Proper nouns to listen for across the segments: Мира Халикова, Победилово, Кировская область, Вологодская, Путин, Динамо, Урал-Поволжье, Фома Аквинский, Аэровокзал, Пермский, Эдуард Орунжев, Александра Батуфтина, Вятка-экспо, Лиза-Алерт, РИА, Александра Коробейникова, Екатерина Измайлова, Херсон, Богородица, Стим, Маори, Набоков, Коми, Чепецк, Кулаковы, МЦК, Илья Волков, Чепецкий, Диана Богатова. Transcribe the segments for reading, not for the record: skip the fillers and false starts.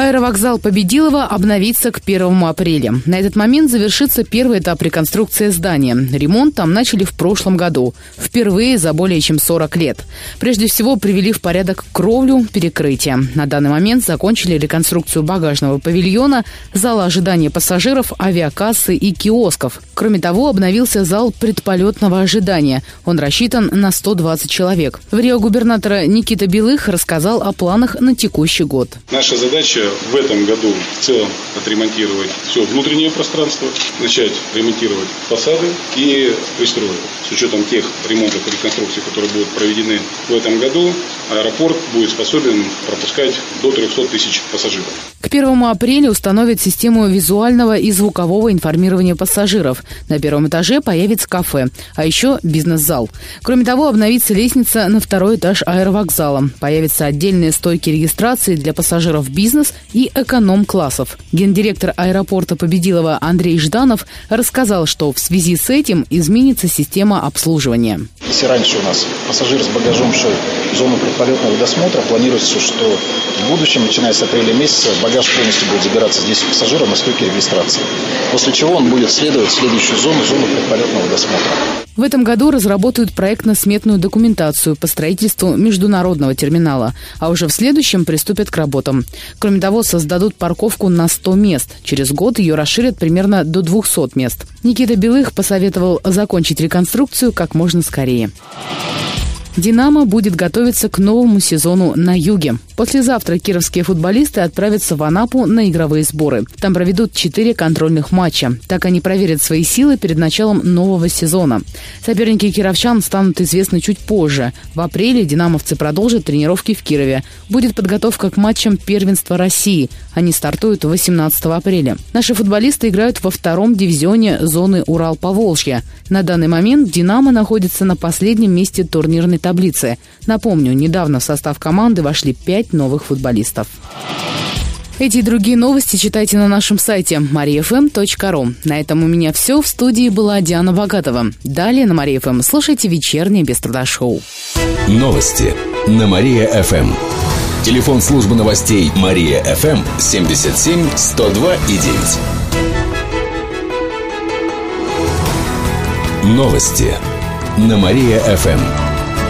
Аэровокзал Победилово обновится к 1 апреля. На этот момент завершится первый этап реконструкции здания. Ремонт там начали в прошлом году. Впервые за более чем 40 лет. Прежде всего привели в порядок кровлю, перекрытие. На данный момент закончили реконструкцию багажного павильона, зала ожидания пассажиров, авиакассы и киосков. Кроме того, обновился зал предполетного ожидания. Он рассчитан на 120 человек. В РИА губернатора Никита Белых рассказал о планах на текущий год. Наша задача в этом году в целом отремонтировать все внутреннее пространство, начать ремонтировать фасады и пристрои. С учетом тех ремонтов и реконструкций, которые будут проведены в этом году, аэропорт будет способен пропускать до 300 тысяч пассажиров. К 1 апреля установят систему визуального и звукового информирования пассажиров. На первом этаже появится кафе, а еще бизнес-зал. Кроме того, обновится лестница на второй этаж аэровокзала. Появятся отдельные стойки регистрации для пассажиров бизнес и эконом-классов. Гендиректор аэропорта Победилова Андрей Жданов рассказал, что в связи с этим изменится система обслуживания. Если раньше у нас пассажир с багажом шел в зону предполетного досмотра, планируется, что в будущем, начиная с апреля месяца, багаж полностью будет забираться здесь у пассажира на стойке регистрации, после чего он будет следовать в следующую зону предполетного досмотра. В этом году разработают проектно-сметную документацию по строительству международного терминала, а уже в следующем приступят к работам. Кроме того, создадут парковку на 100 мест. Через год ее расширят примерно до 200 мест. Никита Белых посоветовал закончить реконструкцию как можно скорее. «Динамо» будет готовиться к новому сезону на юге. Послезавтра кировские футболисты отправятся в Анапу на игровые сборы. Там проведут 4 контрольных матча. Так они проверят свои силы перед началом нового сезона. Соперники кировчан станут известны чуть позже. В апреле динамовцы продолжат тренировки в Кирове. Будет подготовка к матчам первенства России. Они стартуют 18 апреля. Наши футболисты играют во втором дивизионе зоны Урал-Поволжья. На данный момент «Динамо» находится на последнем месте турнирной таблицы. Напомню, недавно в состав команды вошли 5 новых футболистов. Эти и другие новости читайте на нашем сайте mariafm.ru. На этом у меня все. В студии была Диана Богатова. Далее на Мария-ФМ слушайте вечернее «Без труда» шоу. Новости на Мария-ФМ. Телефон службы новостей Мария-ФМ 77 102 9. Новости на Мария-ФМ.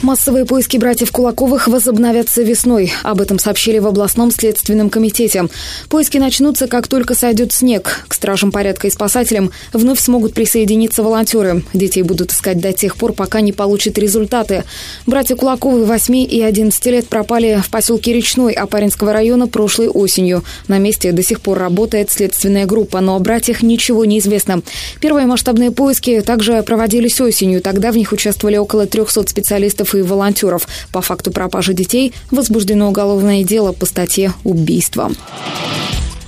Массовые поиски братьев Кулаковых возобновятся весной. Об этом сообщили в областном следственном комитете. Поиски начнутся, как только сойдет снег. К стражам порядка и спасателям вновь смогут присоединиться волонтеры. Детей будут искать до тех пор, пока не получат результаты. Братья Кулаковы 8 и 11 лет пропали в поселке Речной Опаринского района прошлой осенью. На месте до сих пор работает следственная группа, но о братьях ничего не известно. Первые масштабные поиски также проводились осенью. Тогда в них участвовали около 300 специалистов и волонтеров. По факту пропажи детей возбуждено уголовное дело по статье «Убийство».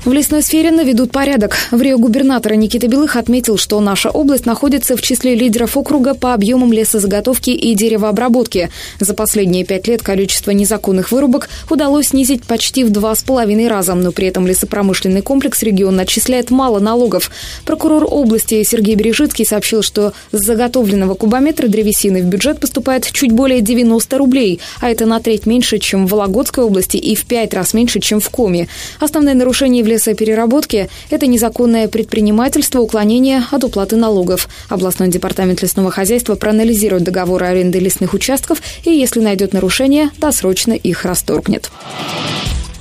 В лесной сфере наведут порядок. В РИА губернатора Никита Белых отметил, что наша область находится в числе лидеров округа по объемам лесозаготовки и деревообработки. За последние 5 лет количество незаконных вырубок удалось снизить почти в 2,5 раза, но при этом лесопромышленный комплекс регион начисляет мало налогов. Прокурор области Сергей Бережицкий сообщил, что с заготовленного кубометра древесины в бюджет поступает чуть более 90 рублей, а это на треть меньше, чем в Вологодской области и в 5 раз меньше, чем в Коми. Основное нарушение в лесопереработки – это незаконное предпринимательство, уклонение от уплаты налогов. Областной департамент лесного хозяйства проанализирует договоры аренды лесных участков и, если найдет нарушения, досрочно их расторгнет.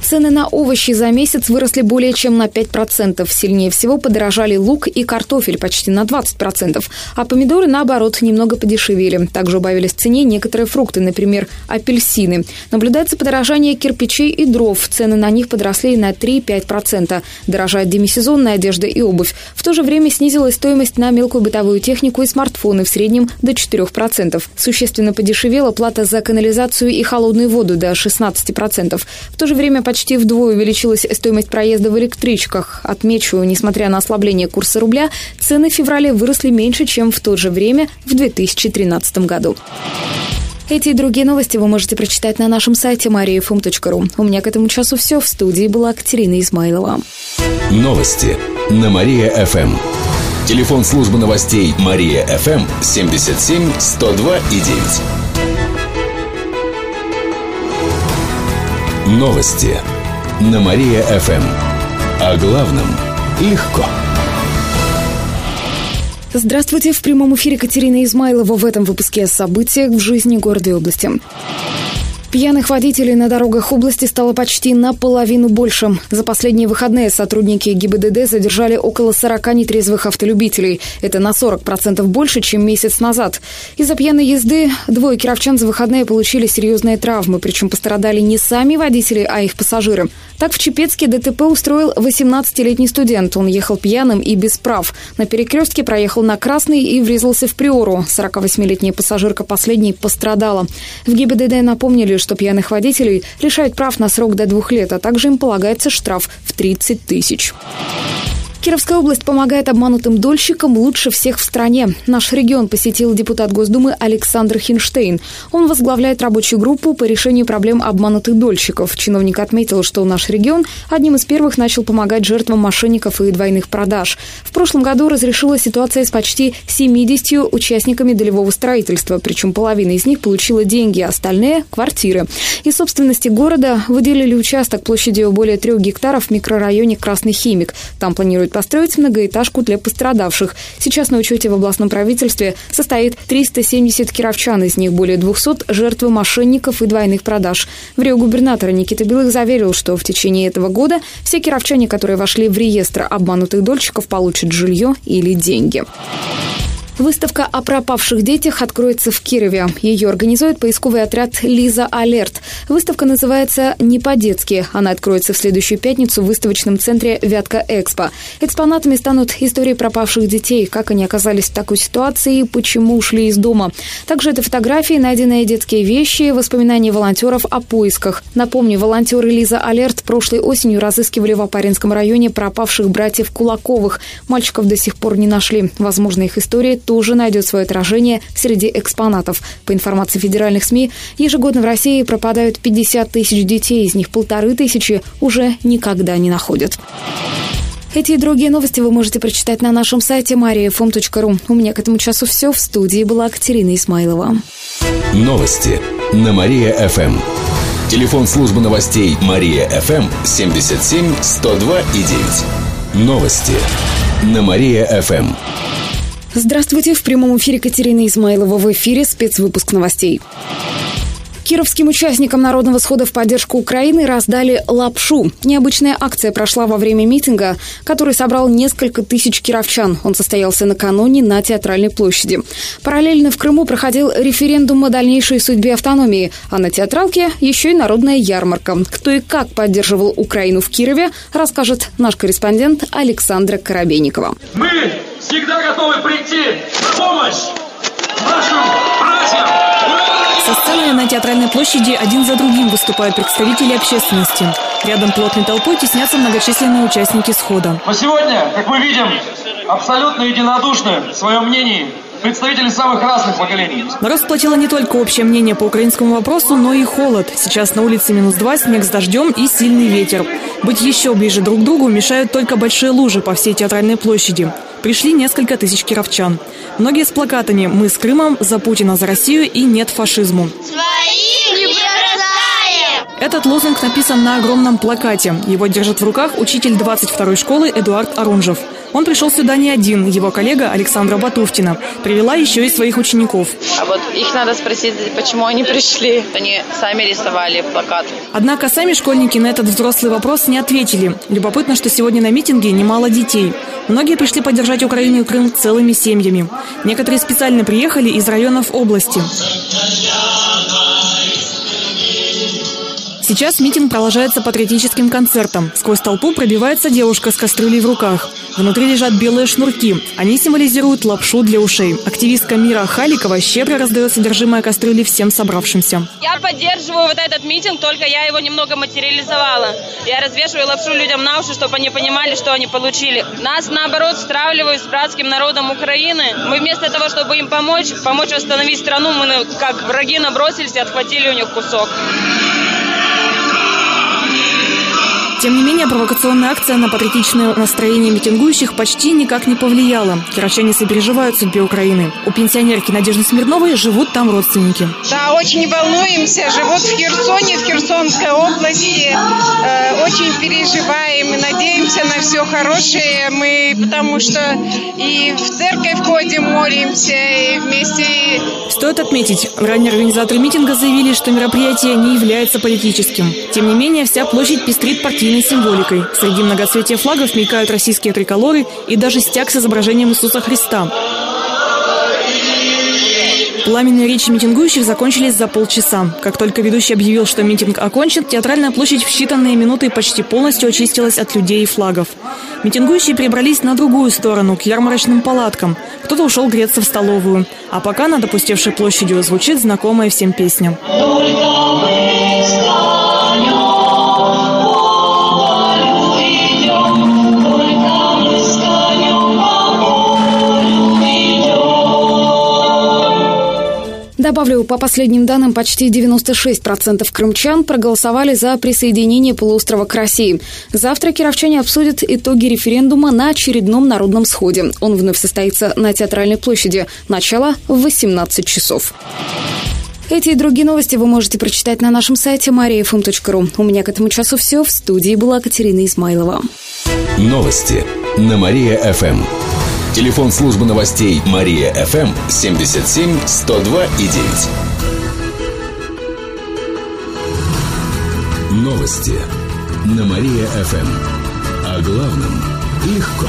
Цены на овощи за месяц выросли более чем на 5%. Сильнее всего подорожали лук и картофель почти на 20%, а помидоры, наоборот, немного подешевели. Также убавились в цене некоторые фрукты, например, апельсины. Наблюдается подорожание кирпичей и дров. Цены на них подросли на 3-5%. Дорожает демисезонная одежда и обувь. В то же время снизилась стоимость на мелкую бытовую технику и смартфоны в среднем до 4%. Существенно подешевела плата за канализацию и холодную воду до 16%. В то же время почти почти вдвое увеличилась стоимость проезда в электричках. Отмечу, несмотря на ослабление курса рубля, цены в феврале выросли меньше, чем в то же время в 2013 году. Эти и другие новости вы можете прочитать на нашем сайте mariafm.ru. У меня к этому часу все. В студии была Екатерина Измайлова. Новости на Мария-ФМ. Телефон службы новостей Мария-ФМ 77 102 9. Новости на Мария-ФМ. О главном легко. Здравствуйте! В прямом эфире Екатерина Измайлова. В этом выпуске о событиях в жизни города и области. Пьяных водителей на дорогах области стало почти наполовину больше. За последние выходные сотрудники ГИБДД задержали около 40 нетрезвых автолюбителей. Это на 40% больше, чем месяц назад. Из-за пьяной езды двое кировчан за выходные получили серьезные травмы. Причем пострадали не сами водители, а их пассажиры. Так, в Чепецке ДТП устроил 18-летний студент. Он ехал пьяным и без прав. На перекрестке проехал на Красный и врезался в приору. 48-летняя пассажирка последней пострадала. В ГИБДД напомнили, что пьяных водителей лишают прав на срок до 2 лет, а также им полагается штраф в 30 тысяч. Кировская область помогает обманутым дольщикам лучше всех в стране. Наш регион посетил депутат Госдумы Александр Хинштейн. Он возглавляет рабочую группу по решению проблем обманутых дольщиков. Чиновник отметил, что наш регион одним из первых начал помогать жертвам мошенников и двойных продаж. В прошлом году разрешилась ситуация с почти 70 участниками долевого строительства, причем половина из них получила деньги, остальные – квартиры. Из собственности города выделили участок площадью более 3 гектаров в микрорайоне Красный химик. Там планируют построить многоэтажку для пострадавших. Сейчас на учете в областном правительстве состоит 370 кировчан, из них более 200 жертвы мошенников и двойных продаж. В Рио губернатора Никита Белых заверил, что в течение этого года все кировчане, которые вошли в реестр обманутых дольщиков, получат жилье или деньги. Выставка о пропавших детях откроется в Кирове. Ее организует поисковый отряд «Лиза-Алерт». Выставка называется «Не по-детски». Она откроется в следующую пятницу в выставочном центре «Вятка-экспо». Экспонатами станут истории пропавших детей, как они оказались в такой ситуации и почему ушли из дома. Также это фотографии, найденные детские вещи, воспоминания волонтеров о поисках. Напомню, волонтеры «Лиза-Алерт» прошлой осенью разыскивали в Опаринском районе пропавших братьев Кулаковых. Мальчиков до сих пор не нашли. Возможно, их история тоже найдет свое отражение среди экспонатов. По информации федеральных СМИ, ежегодно в России пропадают 50 тысяч детей, из них 1500 уже никогда не находят. Эти и другие новости вы можете прочитать на нашем сайте mariafm.ru. У меня к этому часу все. В студии была Екатерина Измайлова. Новости на Мария-ФМ. Телефон службы новостей Мария-ФМ 77 102 9. Новости на Мария-ФМ. Здравствуйте! В прямом эфире Екатерина Измайлова. В эфире спецвыпуск новостей. Кировским участникам народного схода в поддержку Украины раздали лапшу. Необычная акция прошла во время митинга, который собрал несколько тысяч кировчан. Он состоялся накануне на Театральной площади. Параллельно в Крыму проходил референдум о дальнейшей судьбе автономии, а на Театралке еще и народная ярмарка. Кто и как поддерживал Украину в Кирове, расскажет наш корреспондент Александра Коробейникова. Мы всегда готовы прийти на помощь нашим братьям! Со сцены на Театральной площади один за другим выступают представители общественности. Рядом плотной толпой теснятся многочисленные участники схода. Но сегодня, как мы видим, абсолютно единодушны в своем мнении представители самых разных поколений. Народ сплотило не только общее мнение по украинскому вопросу, но и холод. Сейчас на улице -2, снег с дождем и сильный ветер. Быть еще ближе друг к другу мешают только большие лужи по всей Театральной площади. Пришли несколько тысяч кировчан. Многие с плакатами «Мы с Крымом», «За Путина, за Россию» и «Нет фашизму». Своих не бросаем! Этот лозунг написан на огромном плакате. Его держит в руках учитель 22-й школы Эдуард Орунжев. Он пришел сюда не один. Его коллега Александра Батуфтина привела еще и своих учеников. А вот их надо спросить, почему они пришли. Они сами рисовали плакат. Однако сами школьники на этот взрослый вопрос не ответили. Любопытно, что сегодня на митинге немало детей. Многие пришли поддержать Украину и Крым целыми семьями. Некоторые специально приехали из районов области. Сейчас митинг продолжается патриотическим концертом. Сквозь толпу пробивается девушка с кастрюлей в руках. Внутри лежат белые шнурки. Они символизируют лапшу для ушей. Активистка Мира Халикова щедро раздает содержимое кастрюли всем собравшимся. Я поддерживаю вот этот митинг, только я его немного материализовала. Я развешиваю лапшу людям на уши, чтобы они понимали, что они получили. Нас, наоборот, стравливают с братским народом Украины. Мы вместо того, чтобы им помочь восстановить страну, мы как враги набросились и отхватили у них кусок. Тем не менее, провокационная акция на патриотичное настроение митингующих почти никак не повлияла. Кировчане сопереживают судьбе Украины. У пенсионерки Надежды Смирновой живут там родственники. Да, очень волнуемся. Живут в Херсоне, в Херсонской области. Очень переживаем и надеемся на все хорошее. Мы, потому что и в церковь ходим, молимся, и вместе... Стоит отметить, ранее организаторы митинга заявили, что мероприятие не является политическим. Тем не менее, вся площадь пестрит партийной символикой. Среди многоцветия флагов мелькают российские триколоры и даже стяг с изображением Иисуса Христа. Пламенные речи митингующих закончились за полчаса. Как только ведущий объявил, что митинг окончен, театральная площадь в считанные минуты почти полностью очистилась от людей и флагов. Митингующие перебрались на другую сторону, к ярмарочным палаткам. Кто-то ушел греться в столовую. А пока над опустевшей площадью звучит знакомая всем песня. Добавлю, по последним данным, почти 96% крымчан проголосовали за присоединение полуострова к России. Завтра кировчане обсудят итоги референдума на очередном народном сходе. Он вновь состоится на Театральной площади. Начало в 18 часов. Эти и другие новости вы можете прочитать на нашем сайте maria.fm.ru. У меня к этому часу все. В студии была Катерина Измайлова. Новости на Мария-ФМ. Телефон службы новостей Мария-ФМ 77 102 9. Новости на Мария-ФМ. О главном легко.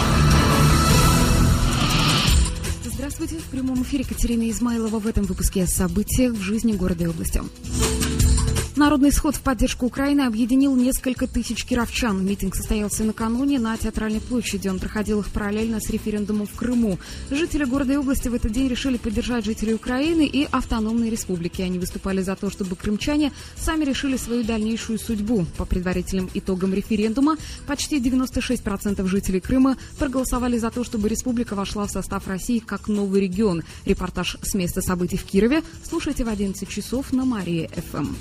Здравствуйте. В прямом эфире Екатерина Измайлова. В этом выпуске о событиях в жизни города и области. Народный сход в поддержку Украины объединил несколько тысяч кировчан. Митинг состоялся накануне на Театральной площади. Он проходил их параллельно с референдумом в Крыму. Жители города и области в этот день решили поддержать жителей Украины и автономной республики. Они выступали за то, чтобы крымчане сами решили свою дальнейшую судьбу. По предварительным итогам референдума почти 96% жителей Крыма проголосовали за то, чтобы республика вошла в состав России как новый регион. Репортаж с места событий в Кирове слушайте в 11 часов на Мария-ФМ.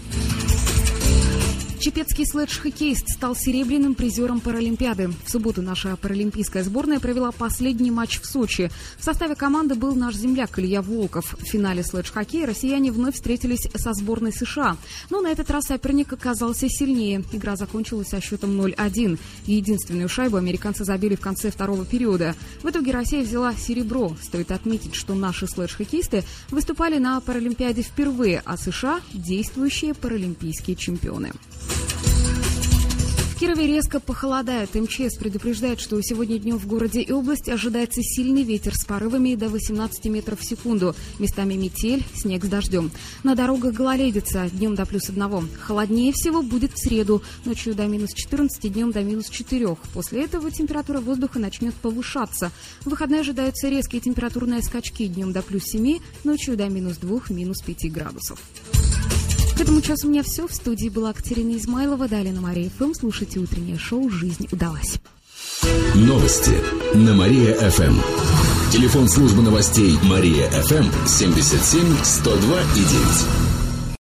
Чепецкий слэдж-хоккеист стал серебряным призером Паралимпиады. В субботу наша паралимпийская сборная провела последний матч в Сочи. В составе команды был наш земляк Илья Волков. В финале слэдж-хоккея россияне вновь встретились со сборной США. Но на этот раз соперник оказался сильнее. Игра закончилась со счетом 0-1. Единственную шайбу американцы забили в конце второго периода. В итоге Россия взяла серебро. Стоит отметить, что наши слэдж-хоккеисты выступали на Паралимпиаде впервые, а США – действующие паралимпийские чемпионы. В Кирове резко похолодает. МЧС предупреждает, что сегодня днем в городе и области ожидается сильный ветер с порывами до 18 метров в секунду. Местами метель, снег с дождем. На дорогах гололедица. Днем до +1. Холоднее всего будет в среду. Ночью до -14, днем до -4. После этого температура воздуха начнет повышаться. В выходные ожидаются резкие температурные скачки. Днем до +7, ночью до -2, -5 градусов. К этому часу у меня все. В студии была Екатерина Измайлова. Далее на Мария-ФМ слушайте утреннее шоу «Жизнь удалась». Новости на Мария-ФМ. Телефон службы новостей Мария-ФМ 77 102 9.